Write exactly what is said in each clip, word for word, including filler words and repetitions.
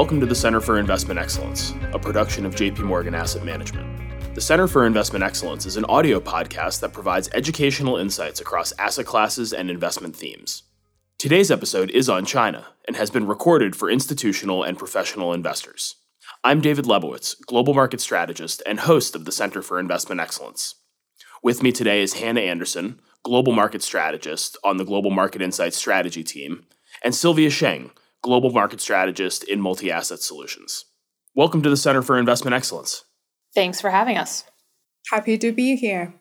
Welcome to the Center for Investment Excellence, a production of J P. Morgan Asset Management. The Center for Investment Excellence is an audio podcast that provides educational insights across asset classes and investment themes. Today's episode is on China and has been recorded for institutional and professional investors. I'm David Lebowitz, Global Market Strategist and host of the Center for Investment Excellence. With me today is Hannah Anderson, Global Market Strategist on the Global Market Insights Strategy Team, and Sylvia Sheng, Global Market Strategist in Multi-Asset Solutions. Welcome to the Center for Investment Excellence. Thanks for having us. Happy to be here.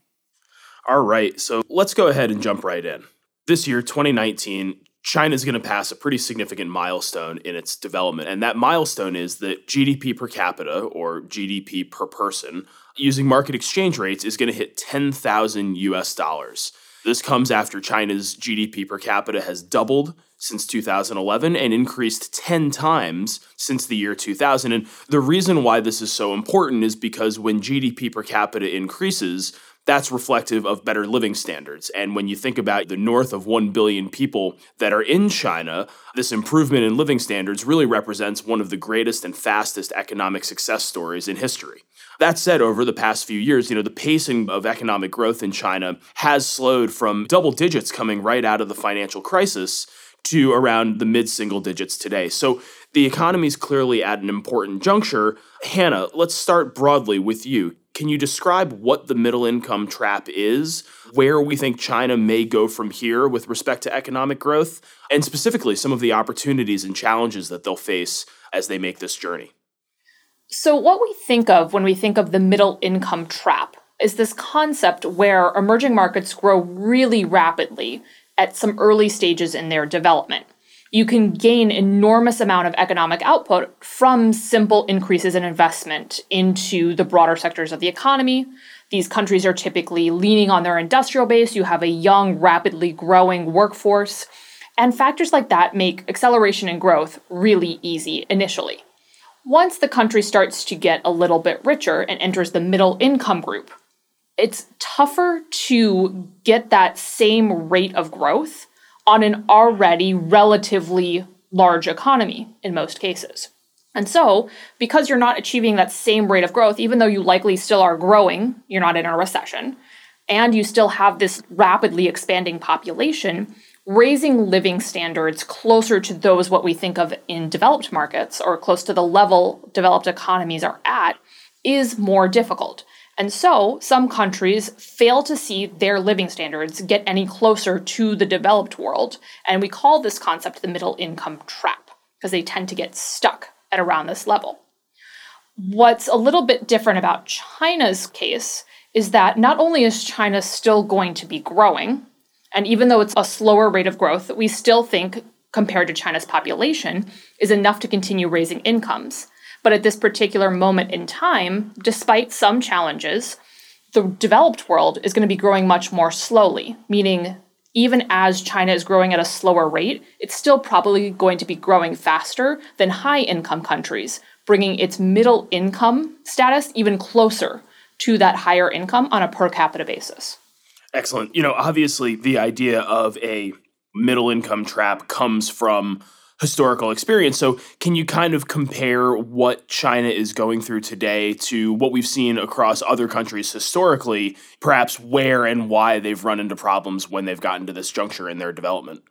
All right, so let's go ahead and jump right in. This year, twenty nineteen, China's going to pass a pretty significant milestone in its development, and that milestone is that G D P per capita, or G D P per person, using market exchange rates is going to hit ten thousand U S dollars. This comes after China's G D P per capita has doubled since two thousand eleven and increased ten times since the year two thousand. And the reason why this is so important is because when G D P per capita increases, that's reflective of better living standards. And when you think about the north of one billion people that are in China, this improvement in living standards really represents one of the greatest and fastest economic success stories in history. That said, over the past few years, you know, the pacing of economic growth in China has slowed from double digits coming right out of the financial crisis to around the mid-single digits today. So the economy is clearly at an important juncture. Hannah, let's start broadly with you. Can you describe what the middle-income trap is, where we think China may go from here with respect to economic growth, and specifically some of the opportunities and challenges that they'll face as they make this journey? So what we think of when we think of the middle-income trap is this concept where emerging markets grow really rapidly at some early stages in their development. You can gain enormous amount of economic output from simple increases in investment into the broader sectors of the economy. These countries are typically leaning on their industrial base. You have a young, rapidly growing workforce. And factors like that make acceleration and growth really easy initially. Once the country starts to get a little bit richer and enters the middle income group, it's tougher to get that same rate of growth on an already relatively large economy in most cases. And so, because you're not achieving that same rate of growth, even though you likely still are growing, you're not in a recession, and you still have this rapidly expanding population, raising living standards closer to those what we think of in developed markets or close to the level developed economies are at is more difficult. And so some countries fail to see their living standards get any closer to the developed world. And we call this concept the middle income trap because they tend to get stuck at around this level. What's a little bit different about China's case is that not only is China still going to be growing, and even though it's a slower rate of growth, we still think compared to China's population is enough to continue raising incomes. But at this particular moment in time, despite some challenges, the developed world is going to be growing much more slowly, meaning even as China is growing at a slower rate, it's still probably going to be growing faster than high-income countries, bringing its middle income status even closer to that higher income on a per capita basis. Excellent. You know, obviously, the idea of a middle income trap comes from historical experience. So can you kind of compare what China is going through today to what we've seen across other countries historically, perhaps where and why they've run into problems when they've gotten to this juncture in their development?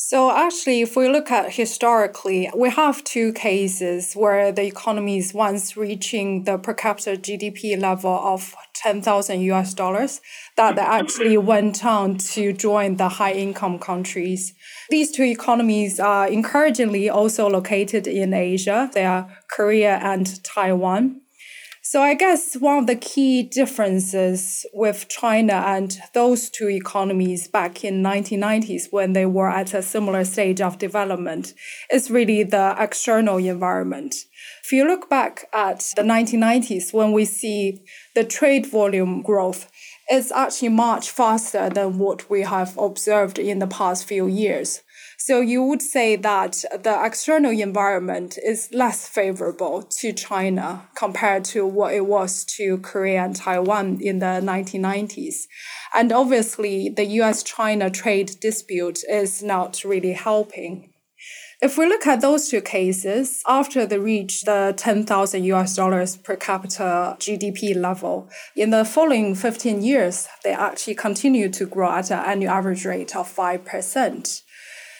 So actually, if we look at historically, we have two cases where the economy is once reaching the per capita G D P level of ten thousand U S dollars, that they actually went on to join the high-income countries. These two economies are encouragingly also located in Asia. They are Korea and Taiwan. So I guess one of the key differences with China and those two economies back in nineteen nineties when they were at a similar stage of development is really the external environment. If you look back at the nineteen nineties when we see the trade volume growth, it's actually much faster than what we have observed in the past few years. So you would say that the external environment is less favorable to China compared to what it was to Korea and Taiwan in the nineteen nineties. And obviously, the U S China trade dispute is not really helping. If we look at those two cases, after they reach the ten thousand U S dollars per capita G D P level, in the following fifteen years, they actually continue to grow at an annual average rate of five percent.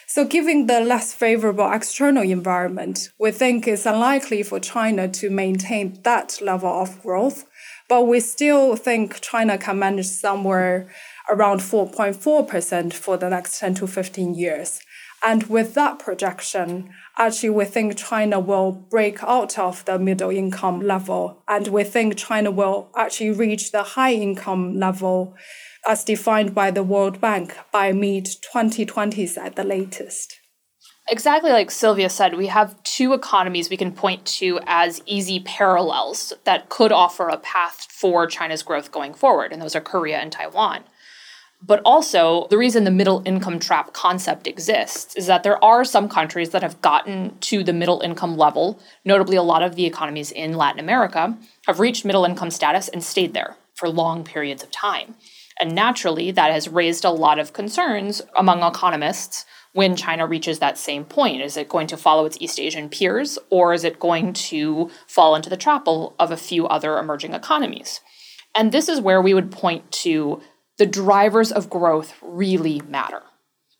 So given the less favorable external environment, we think it's unlikely for China to maintain that level of growth, but we still think China can manage somewhere around four point four percent for the next ten to fifteen years. And with that projection, actually, we think China will break out of the middle income level. And we think China will actually reach the high income level as defined by the World Bank by mid twenty twenties at the latest. Exactly like Sylvia said, we have two economies we can point to as easy parallels that could offer a path for China's growth going forward. And those are Korea and Taiwan. But also, the reason the middle income trap concept exists is that there are some countries that have gotten to the middle income level, notably a lot of the economies in Latin America, have reached middle income status and stayed there for long periods of time. And naturally, that has raised a lot of concerns among economists when China reaches that same point. Is it going to follow its East Asian peers, or is it going to fall into the trap of a few other emerging economies? And this is where we would point to the drivers of growth really matter.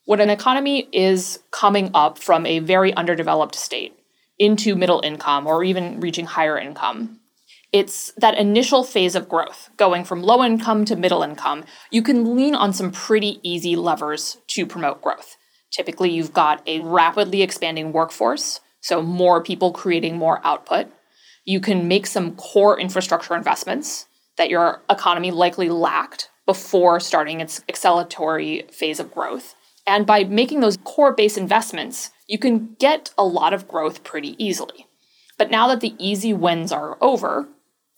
When an economy is coming up from a very underdeveloped state into middle income or even reaching higher income, it's that initial phase of growth, going from low income to middle income, you can lean on some pretty easy levers to promote growth. Typically, you've got a rapidly expanding workforce, so more people creating more output. You can make some core infrastructure investments that your economy likely lacked before starting its acceleratory phase of growth. And by making those core base investments, you can get a lot of growth pretty easily. But now that the easy wins are over,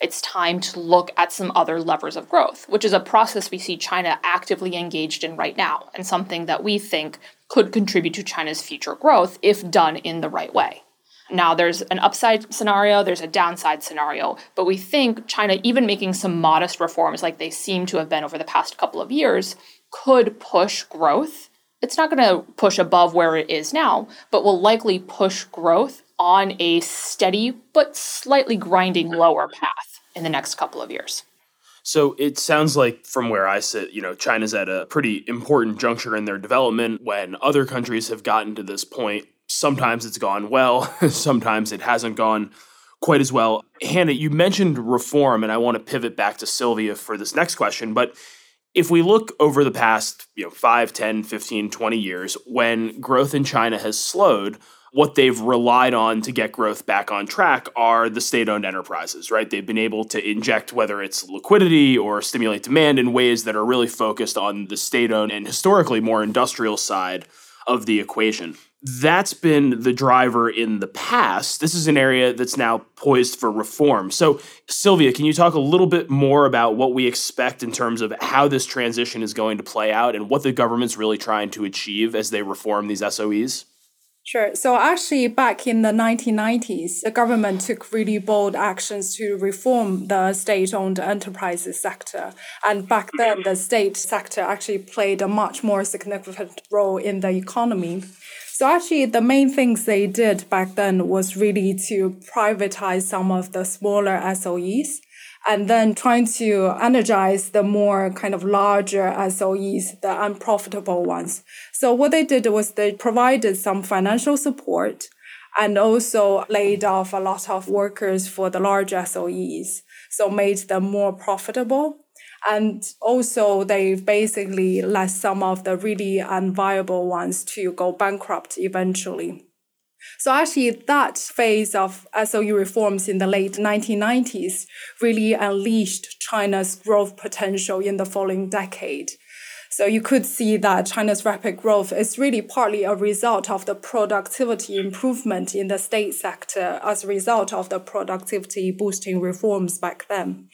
it's time to look at some other levers of growth, which is a process we see China actively engaged in right now, and something that we think could contribute to China's future growth if done in the right way. Now, there's an upside scenario, there's a downside scenario, but we think China, even making some modest reforms like they seem to have been over the past couple of years, could push growth. It's not going to push above where it is now, but will likely push growth on a steady but slightly grinding lower path in the next couple of years. So it sounds like from where I sit, you know, China's at a pretty important juncture in their development when other countries have gotten to this point. Sometimes it's gone well, sometimes it hasn't gone quite as well. Hannah, you mentioned reform, and I want to pivot back to Sylvia for this next question. But if we look over the past, you know, five, ten, fifteen, twenty years, when growth in China has slowed, what they've relied on to get growth back on track are the state-owned enterprises, right? They've been able to inject, whether it's liquidity or stimulate demand, in ways that are really focused on the state-owned and historically more industrial side of the equation. That's been the driver in the past. This is an area that's now poised for reform. So, Sylvia, can you talk a little bit more about what we expect in terms of how this transition is going to play out and what the government's really trying to achieve as they reform these S O Es? Sure. So actually, back in the nineteen nineties, the government took really bold actions to reform the state-owned enterprises sector. And back then, the state sector actually played a much more significant role in the economy. So actually, the main things they did back then was really to privatize some of the smaller S O Es and then trying to energize the more kind of larger S O Es, the unprofitable ones. So what they did was they provided some financial support and also laid off a lot of workers for the large S O Es, so made them more profitable. And also, they basically let some of the really unviable ones to go bankrupt eventually. So actually, that phase of S O E reforms in the late nineteen nineties really unleashed China's growth potential in the following decade. So you could see that China's rapid growth is really partly a result of the productivity improvement in the state sector as a result of the productivity-boosting reforms back then.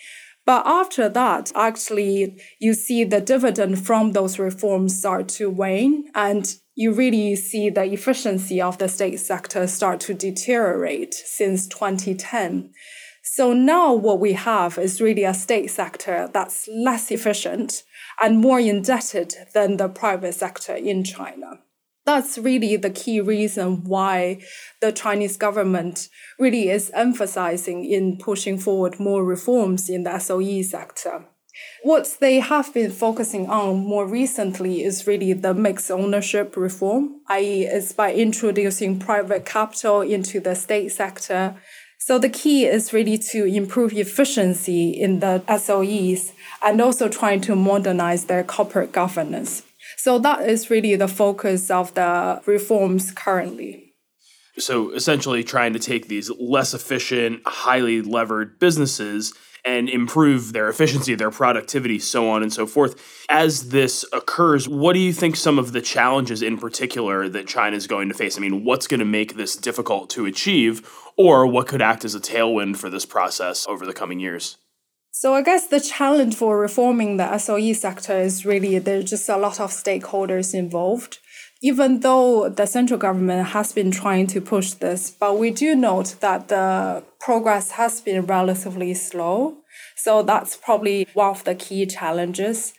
But after that, actually, you see the dividend from those reforms start to wane, and you really see the efficiency of the state sector start to deteriorate since twenty ten. So now what we have is really a state sector that's less efficient and more indebted than the private sector in China. That's really the key reason why the Chinese government really is emphasizing in pushing forward more reforms in the S O E sector. What they have been focusing on more recently is really the mixed ownership reform, that is it's by introducing private capital into the state sector. So the key is really to improve efficiency in the S O Es and also trying to modernize their corporate governance. So that is really the focus of the reforms currently. So essentially trying to take these less efficient, highly levered businesses and improve their efficiency, their productivity, so on and so forth. As this occurs, what do you think some of the challenges in particular that China is going to face? I mean, what's going to make this difficult to achieve, or what could act as a tailwind for this process over the coming years? So I guess the challenge for reforming the S O E sector is really there's just a lot of stakeholders involved. Even though the central government has been trying to push this, but we do note that the progress has been relatively slow. So that's probably one of the key challenges.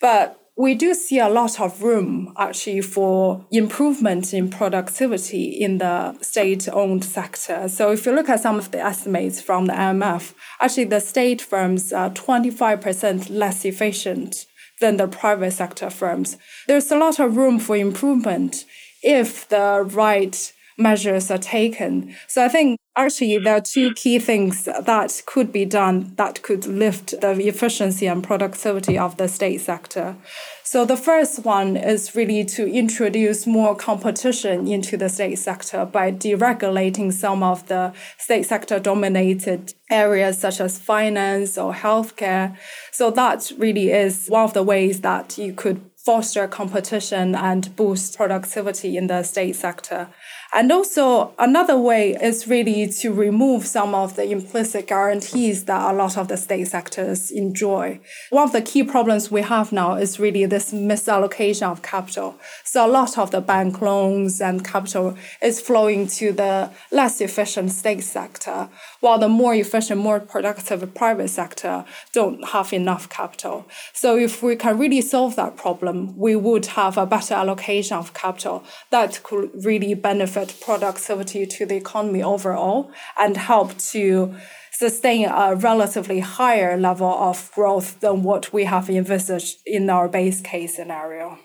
But we do see a lot of room actually for improvement in productivity in the state-owned sector. So if you look at some of the estimates from the I M F, actually the state firms are twenty-five percent less efficient than the private sector firms. There's a lot of room for improvement if the right measures are taken. So I think actually there are two key things that could be done that could lift the efficiency and productivity of the state sector. So the first one is really to introduce more competition into the state sector by deregulating some of the state sector dominated areas such as finance or healthcare. So that really is one of the ways that you could foster competition and boost productivity in the state sector. And also another way is really to remove some of the implicit guarantees that a lot of the state sectors enjoy. One of the key problems we have now is really this misallocation of capital. So a lot of the bank loans and capital is flowing to the less efficient state sector, while the more efficient, more productive private sector don't have enough capital. So if we can really solve that problem, we would have a better allocation of capital that could really benefit productivity to the economy overall and help to sustain a relatively higher level of growth than what we have envisaged in our base case scenario.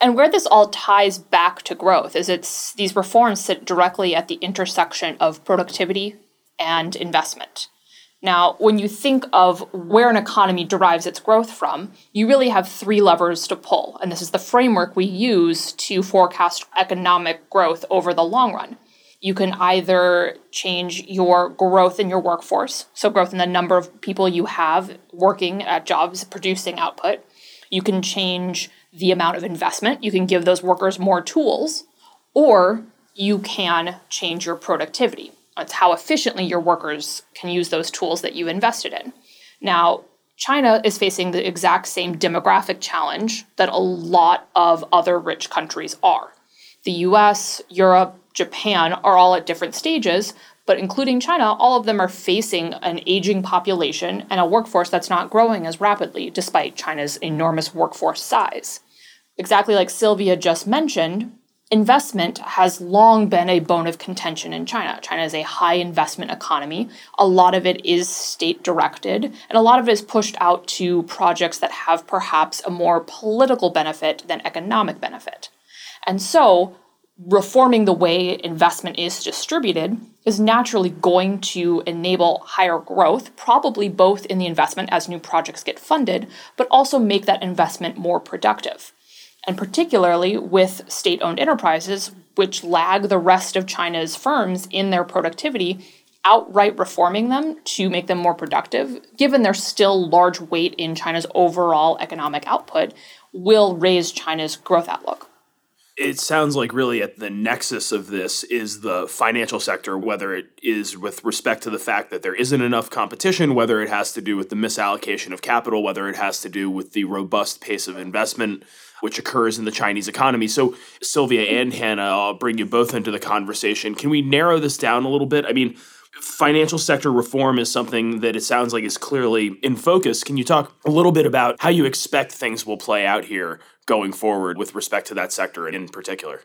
And where this all ties back to growth is it's these reforms sit directly at the intersection of productivity and investment. Now, when you think of where an economy derives its growth from, you really have three levers to pull. And this is the framework we use to forecast economic growth over the long run. You can either change your growth in your workforce, so growth in the number of people you have working at jobs, producing output. You can change the amount of investment. You can give those workers more tools, or you can change your productivity. It's how efficiently your workers can use those tools that you invested in. Now, China is facing the exact same demographic challenge that a lot of other rich countries are. The U S, Europe, Japan are all at different stages, but including China, all of them are facing an aging population and a workforce that's not growing as rapidly, despite China's enormous workforce size. Exactly like Sylvia just mentioned, investment has long been a bone of contention in China. China is a high investment economy. A lot of it is state-directed, and a lot of it is pushed out to projects that have perhaps a more political benefit than economic benefit. And so reforming the way investment is distributed is naturally going to enable higher growth, probably both in the investment as new projects get funded, but also make that investment more productive. And particularly with state-owned enterprises, which lag the rest of China's firms in their productivity, outright reforming them to make them more productive, given their still large weight in China's overall economic output, will raise China's growth outlook. It sounds like really at the nexus of this is the financial sector, whether it is with respect to the fact that there isn't enough competition, whether it has to do with the misallocation of capital, whether it has to do with the robust pace of investment, which occurs in the Chinese economy. So Sylvia and Hannah, I'll bring you both into the conversation. Can we narrow this down a little bit? I mean, financial sector reform is something that it sounds like is clearly in focus. Can you talk a little bit about how you expect things will play out here going forward with respect to that sector in particular?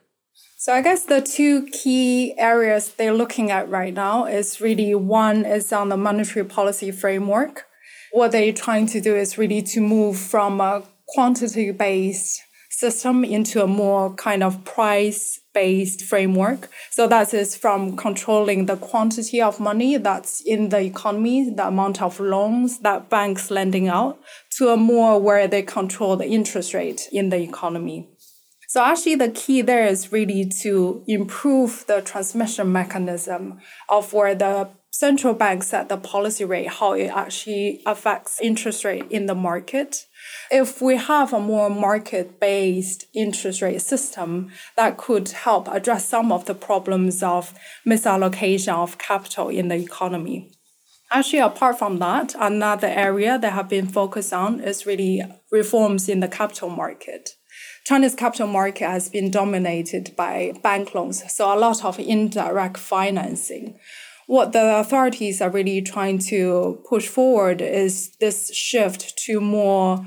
So I guess the two key areas they're looking at right now is really, one is on the monetary policy framework. What they're trying to do is really to move from a quantity-based system into a more kind of price-based framework. So that is from controlling the quantity of money that's in the economy, the amount of loans that banks lending out, to a more where they control the interest rate in the economy. So actually the key there is really to improve the transmission mechanism of where the central bank set the policy rate, how it actually affects interest rate in the market. If we have a more market-based interest rate system, that could help address some of the problems of misallocation of capital in the economy. Actually, apart from that, another area they have been focused on is really reforms in the capital market. China's capital market has been dominated by bank loans, so a lot of indirect financing. What the authorities are really trying to push forward is this shift to more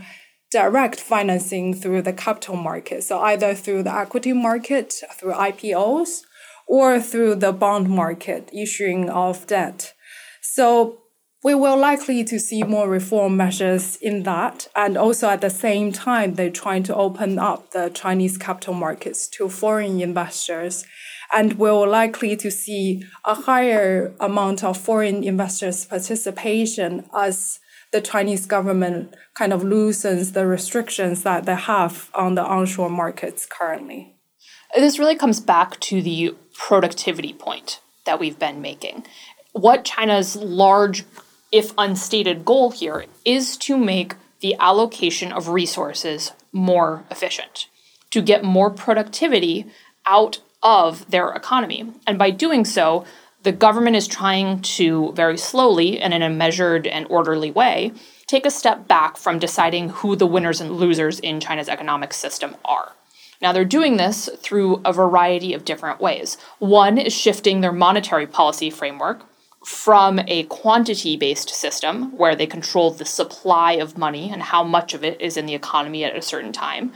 direct financing through the capital market. So either through the equity market, through I P Os, or through the bond market, issuing of debt. So we will likely to see more reform measures in that. And also at the same time, they're trying to open up the Chinese capital markets to foreign investors. And we will likely to see a higher amount of foreign investors' participation as the Chinese government kind of loosens the restrictions that they have on the onshore markets currently. This really comes back to the productivity point that we've been making. What China's large, if unstated, goal here is to make the allocation of resources more efficient, to get more productivity out of their economy. And by doing so, the government is trying to very slowly and in a measured and orderly way take a step back from deciding who the winners and losers in China's economic system are. Now, they're doing this through a variety of different ways. One is shifting their monetary policy framework from a quantity-based system where they control the supply of money and how much of it is in the economy at a certain time,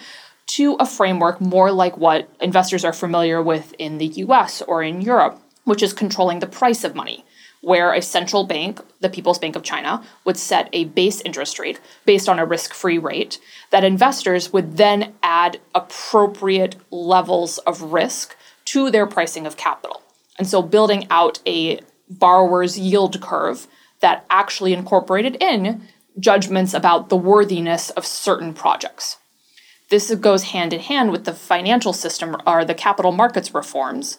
to a framework more like what investors are familiar with in the U S or in Europe, which is controlling the price of money, where a central bank, the People's Bank of China, would set a base interest rate based on a risk-free rate that investors would then add appropriate levels of risk to their pricing of capital. And so building out a borrower's yield curve that actually incorporated in judgments about the worthiness of certain projects. This goes hand in hand with the financial system or the capital markets reforms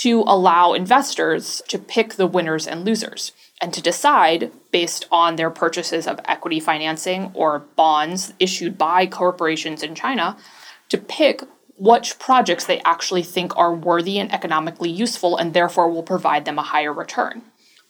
to allow investors to pick the winners and losers and to decide based on their purchases of equity financing or bonds issued by corporations in China to pick which projects they actually think are worthy and economically useful and therefore will provide them a higher return.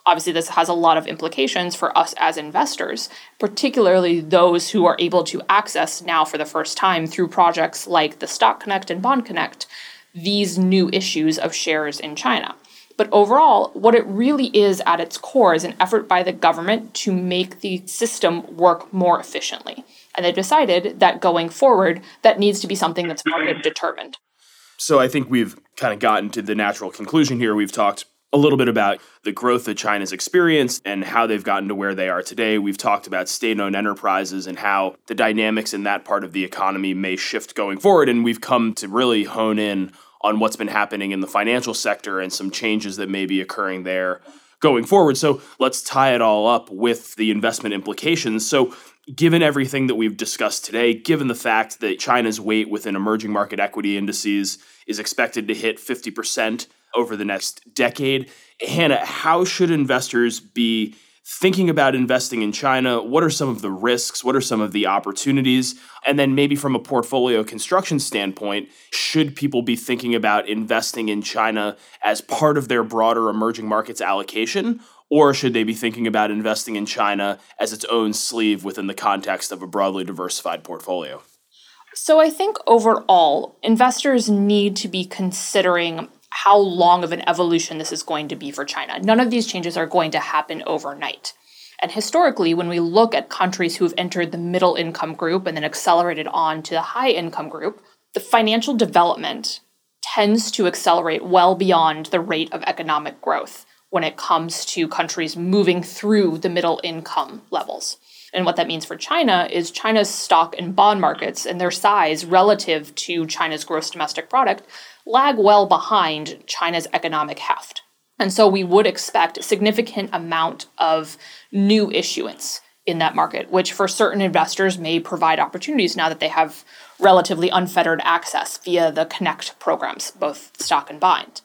Obviously, this has a lot of implications for us as investors, particularly those who are able to access now for the first time through projects like the Stock Connect and Bond Connect, these new issues of shares in China. But overall, what it really is at its core is an effort by the government to make the system work more efficiently. And they decided that going forward, that needs to be something that's market determined. So I think we've kind of gotten to the natural conclusion here. We've talked a little bit about the growth that China's experienced and how they've gotten to where they are today. We've talked about state-owned enterprises and how the dynamics in that part of the economy may shift going forward. And we've come to really hone in on what's been happening in the financial sector and some changes that may be occurring there going forward. So let's tie it all up with the investment implications. So given everything that we've discussed today, given the fact that China's weight within emerging market equity indices is expected to hit fifty percent over the next decade, Hannah, how should investors be thinking about investing in China? What are some of the risks? What are some of the opportunities? And then maybe from a portfolio construction standpoint, should people be thinking about investing in China as part of their broader emerging markets allocation? Or should they be thinking about investing in China as its own sleeve within the context of a broadly diversified portfolio? So I think overall, investors need to be considering how long of an evolution this is going to be for China. None of these changes are going to happen overnight. And historically, when we look at countries who have entered the middle income group and then accelerated on to the high income group, the financial development tends to accelerate well beyond the rate of economic growth when it comes to countries moving through the middle income levels. And what that means for China is China's stock and bond markets and their size relative to China's gross domestic product lag well behind China's economic heft. And so we would expect a significant amount of new issuance in that market, which for certain investors may provide opportunities now that they have relatively unfettered access via the Connect programs, both stock and bond.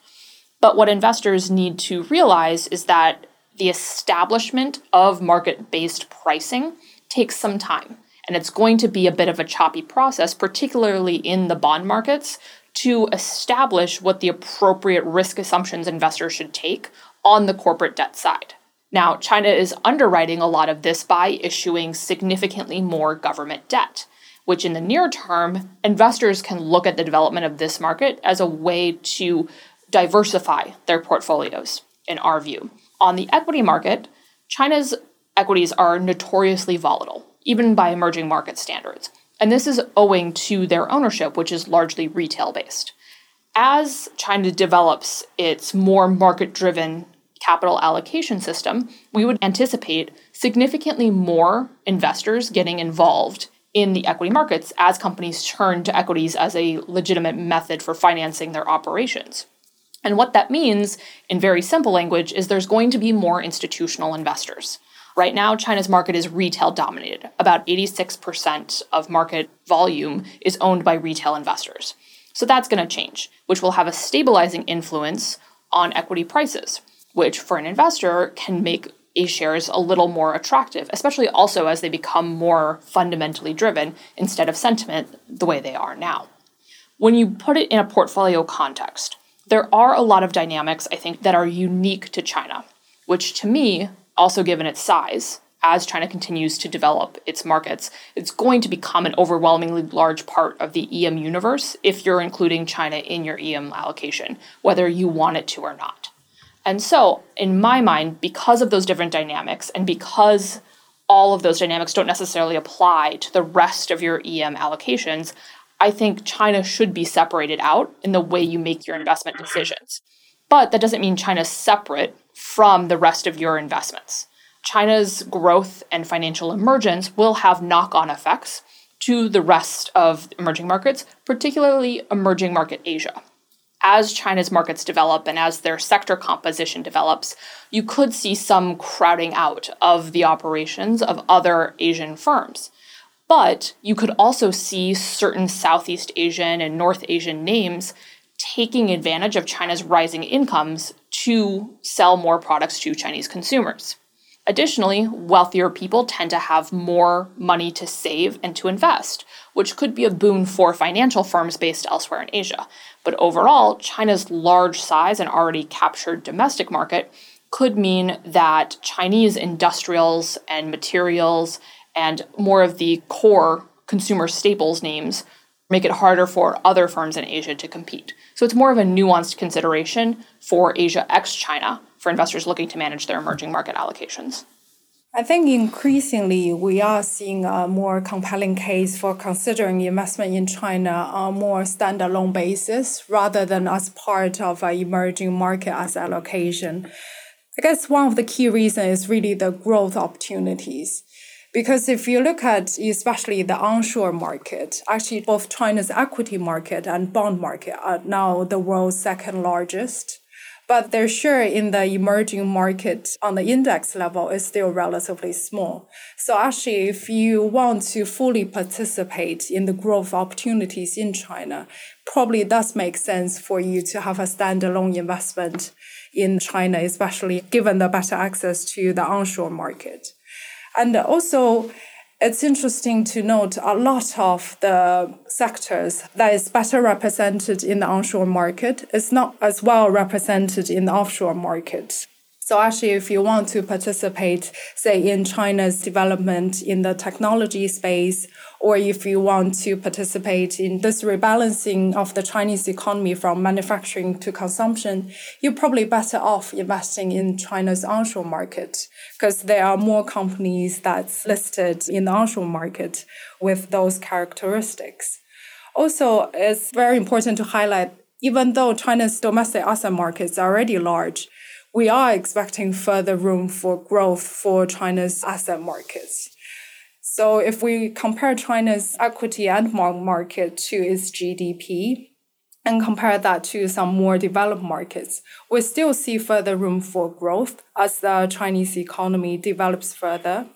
But what investors need to realize is that the establishment of market-based pricing takes some time, and it's going to be a bit of a choppy process, particularly in the bond markets, to establish what the appropriate risk assumptions investors should take on the corporate debt side. Now, China is underwriting a lot of this by issuing significantly more government debt, which in the near term, investors can look at the development of this market as a way to diversify their portfolios, in our view. On the equity market, China's equities are notoriously volatile, even by emerging market standards. And this is owing to their ownership, which is largely retail-based. As China develops its more market-driven capital allocation system, we would anticipate significantly more investors getting involved in the equity markets as companies turn to equities as a legitimate method for financing their operations. And what that means, in very simple language, is there's going to be more institutional investors. Right now, China's market is retail-dominated. About eighty-six percent of market volume is owned by retail investors. So that's going to change, which will have a stabilizing influence on equity prices, which for an investor can make A-shares a little more attractive, especially also as they become more fundamentally driven instead of sentiment the way they are now. When you put it in a portfolio context, there are a lot of dynamics, I think, that are unique to China, which to me, also given its size, as China continues to develop its markets, it's going to become an overwhelmingly large part of the E M universe if you're including China in your E M allocation, whether you want it to or not. And so, in my mind, because of those different dynamics and because all of those dynamics don't necessarily apply to the rest of your E M allocations, I think China should be separated out in the way you make your investment decisions. But that doesn't mean China's separate from the rest of your investments. China's growth and financial emergence will have knock-on effects to the rest of emerging markets, particularly emerging market Asia. As China's markets develop and as their sector composition develops, you could see some crowding out of the operations of other Asian firms. But you could also see certain Southeast Asian and North Asian names taking advantage of China's rising incomes to sell more products to Chinese consumers. Additionally, wealthier people tend to have more money to save and to invest, which could be a boon for financial firms based elsewhere in Asia. But overall, China's large size and already captured domestic market could mean that Chinese industrials and materials and more of the core consumer staples names make it harder for other firms in Asia to compete. So it's more of a nuanced consideration for Asia ex-China for investors looking to manage their emerging market allocations. I think increasingly we are seeing a more compelling case for considering investment in China on a more standalone basis rather than as part of an emerging market as allocation. I guess one of the key reasons is really the growth opportunities. Because if you look at especially the onshore market, actually both China's equity market and bond market are now the world's second largest. But their share in the emerging market on the index level is still relatively small. So actually, if you want to fully participate in the growth opportunities in China, probably does make sense for you to have a standalone investment in China, especially given the better access to the onshore market. And also, it's interesting to note a lot of the sectors that is better represented in the onshore market is not as well represented in the offshore market. So actually, if you want to participate, say, in China's development in the technology space, or if you want to participate in this rebalancing of the Chinese economy from manufacturing to consumption, you're probably better off investing in China's onshore market because there are more companies that's listed in the onshore market with those characteristics. Also, it's very important to highlight even though China's domestic asset markets are already large, we are expecting further room for growth for China's asset markets. So if we compare China's equity and bond market to its G D P and compare that to some more developed markets, we still see further room for growth as the Chinese economy develops further.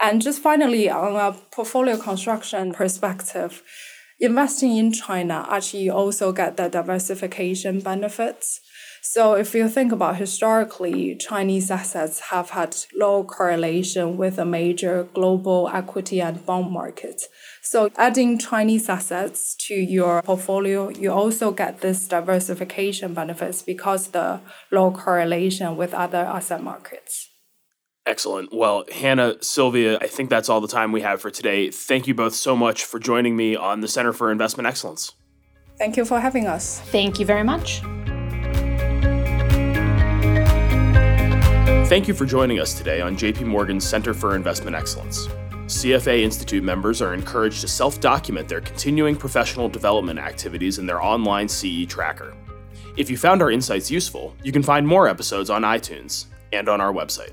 And just finally, on a portfolio construction perspective, investing in China actually also get the diversification benefits. So if you think about historically, Chinese assets have had low correlation with a major global equity and bond market. So adding Chinese assets to your portfolio, you also get this diversification benefits because the low correlation with other asset markets. Excellent. Well, Hannah, Sylvia, I think that's all the time we have for today. Thank you both so much for joining me on the Center for Investment Excellence. Thank you for having us. Thank you very much. Thank you for joining us today on J P. Morgan's Center for Investment Excellence. C F A Institute members are encouraged to self-document their continuing professional development activities in their online C E tracker. If you found our insights useful, you can find more episodes on iTunes and on our website.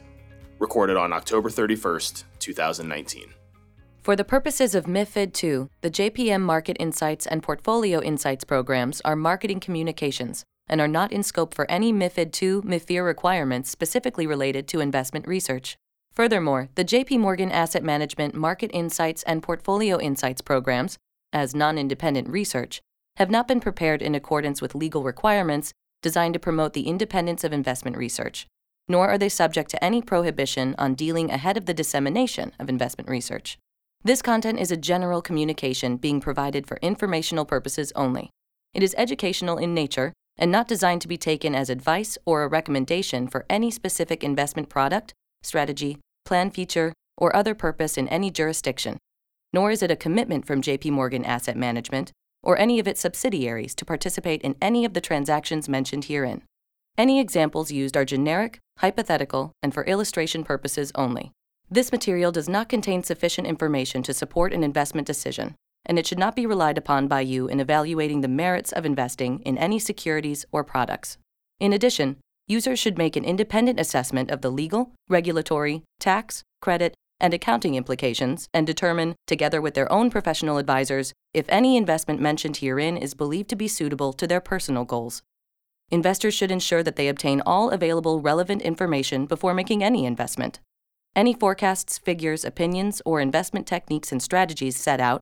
Recorded on October thirty-first, twenty nineteen. For the purposes of MiFID two, the J P M Market Insights and Portfolio Insights programs are marketing communications and are not in scope for any MiFID two MiFIR requirements specifically related to investment research. Furthermore, the J P. Morgan Asset Management Market Insights and Portfolio Insights programs, as non-independent research, have not been prepared in accordance with legal requirements designed to promote the independence of investment research, nor are they subject to any prohibition on dealing ahead of the dissemination of investment research. This content is a general communication being provided for informational purposes only. It is educational in nature and not designed to be taken as advice or a recommendation for any specific investment product, strategy, plan feature, or other purpose in any jurisdiction, nor is it a commitment from J P. Morgan Asset Management or any of its subsidiaries to participate in any of the transactions mentioned herein. Any examples used are generic, hypothetical, and for illustration purposes only. This material does not contain sufficient information to support an investment decision, and it should not be relied upon by you in evaluating the merits of investing in any securities or products. In addition, users should make an independent assessment of the legal, regulatory, tax, credit, and accounting implications and determine, together with their own professional advisors, if any investment mentioned herein is believed to be suitable to their personal goals. Investors should ensure that they obtain all available relevant information before making any investment. Any forecasts, figures, opinions, or investment techniques and strategies set out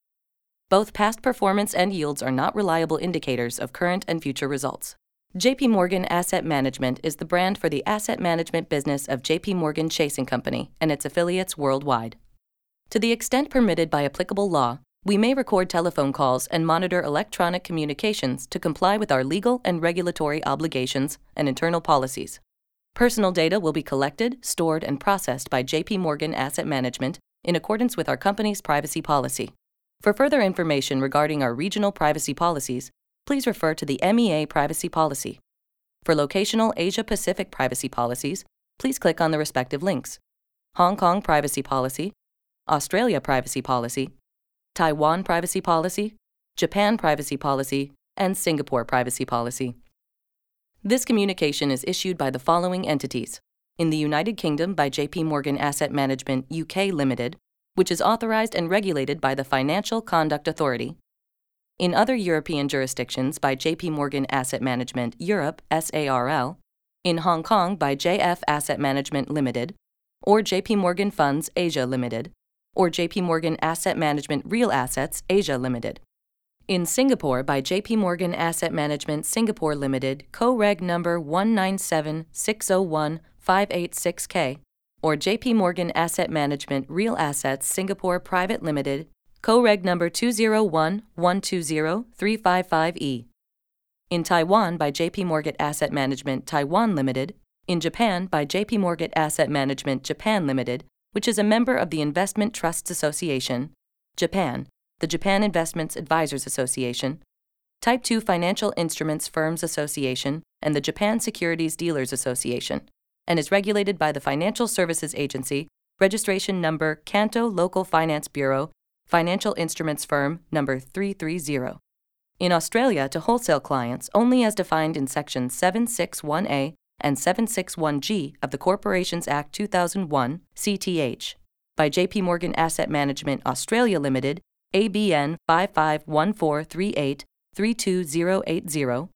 Both past performance and yields are not reliable indicators of current and future results. J P. Morgan Asset Management is the brand for the asset management business of J P. Morgan Chase and Company and its affiliates worldwide. To the extent permitted by applicable law, we may record telephone calls and monitor electronic communications to comply with our legal and regulatory obligations and internal policies. Personal data will be collected, stored, and processed by J P. Morgan Asset Management in accordance with our company's privacy policy. For further information regarding our regional privacy policies, please refer to the M E A Privacy Policy. For locational Asia-Pacific privacy policies, please click on the respective links: Hong Kong Privacy Policy, Australia Privacy Policy, Taiwan Privacy Policy, Japan Privacy Policy, and Singapore Privacy Policy. This communication is issued by the following entities: in the United Kingdom by J P. Morgan Asset Management U K Limited, which is authorized and regulated by the Financial Conduct Authority; in other European jurisdictions by J P. Morgan Asset Management Europe S A R L, in Hong Kong by J F Asset Management Limited, or J P. Morgan Funds Asia Limited, or J P. Morgan Asset Management Real Assets Asia Limited; in Singapore by J P. Morgan Asset Management Singapore Limited Co-Reg number one nine seven six zero one five eight six K, or J P. Morgan Asset Management Real Assets Singapore Private Limited Co-Reg number two zero one one two zero three five five E. in Taiwan by J P. Morgan Asset Management Taiwan Limited, in Japan by J P. Morgan Asset Management Japan Limited, which is a member of the Investment Trusts Association, Japan, the Japan Investments Advisors Association, Type two Financial Instruments Firms Association, and the Japan Securities Dealers Association, and is regulated by the Financial Services Agency, registration number Kanto Local Finance Bureau, Financial Instruments Firm number three three zero. In Australia to wholesale clients only as defined in Section seven sixty-one A and seven sixty-one G of the Corporations Act two thousand one, C T H, by J P. Morgan Asset Management Australia Limited, A B N five five one four three eight three two zero eight zero,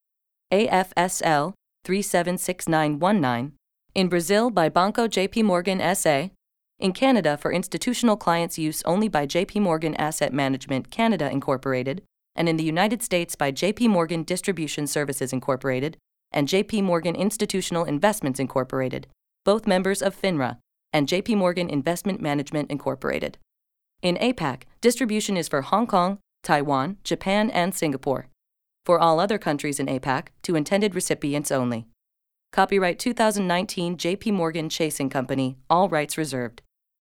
A F S L three seven six nine one nine, in Brazil by Banco J P. Morgan S A, in Canada for institutional clients' use only by J P. Morgan Asset Management Canada Incorporated, and in the United States by J P. Morgan Distribution Services Incorporated and J P. Morgan Institutional Investments Incorporated, both members of FINRA, and J P. Morgan Investment Management Incorporated. In APAC, distribution is for Hong Kong, Taiwan, Japan, and Singapore. For all other countries in APAC, to intended recipients only. Copyright twenty nineteen J P. Morgan Chase and Company, all rights reserved.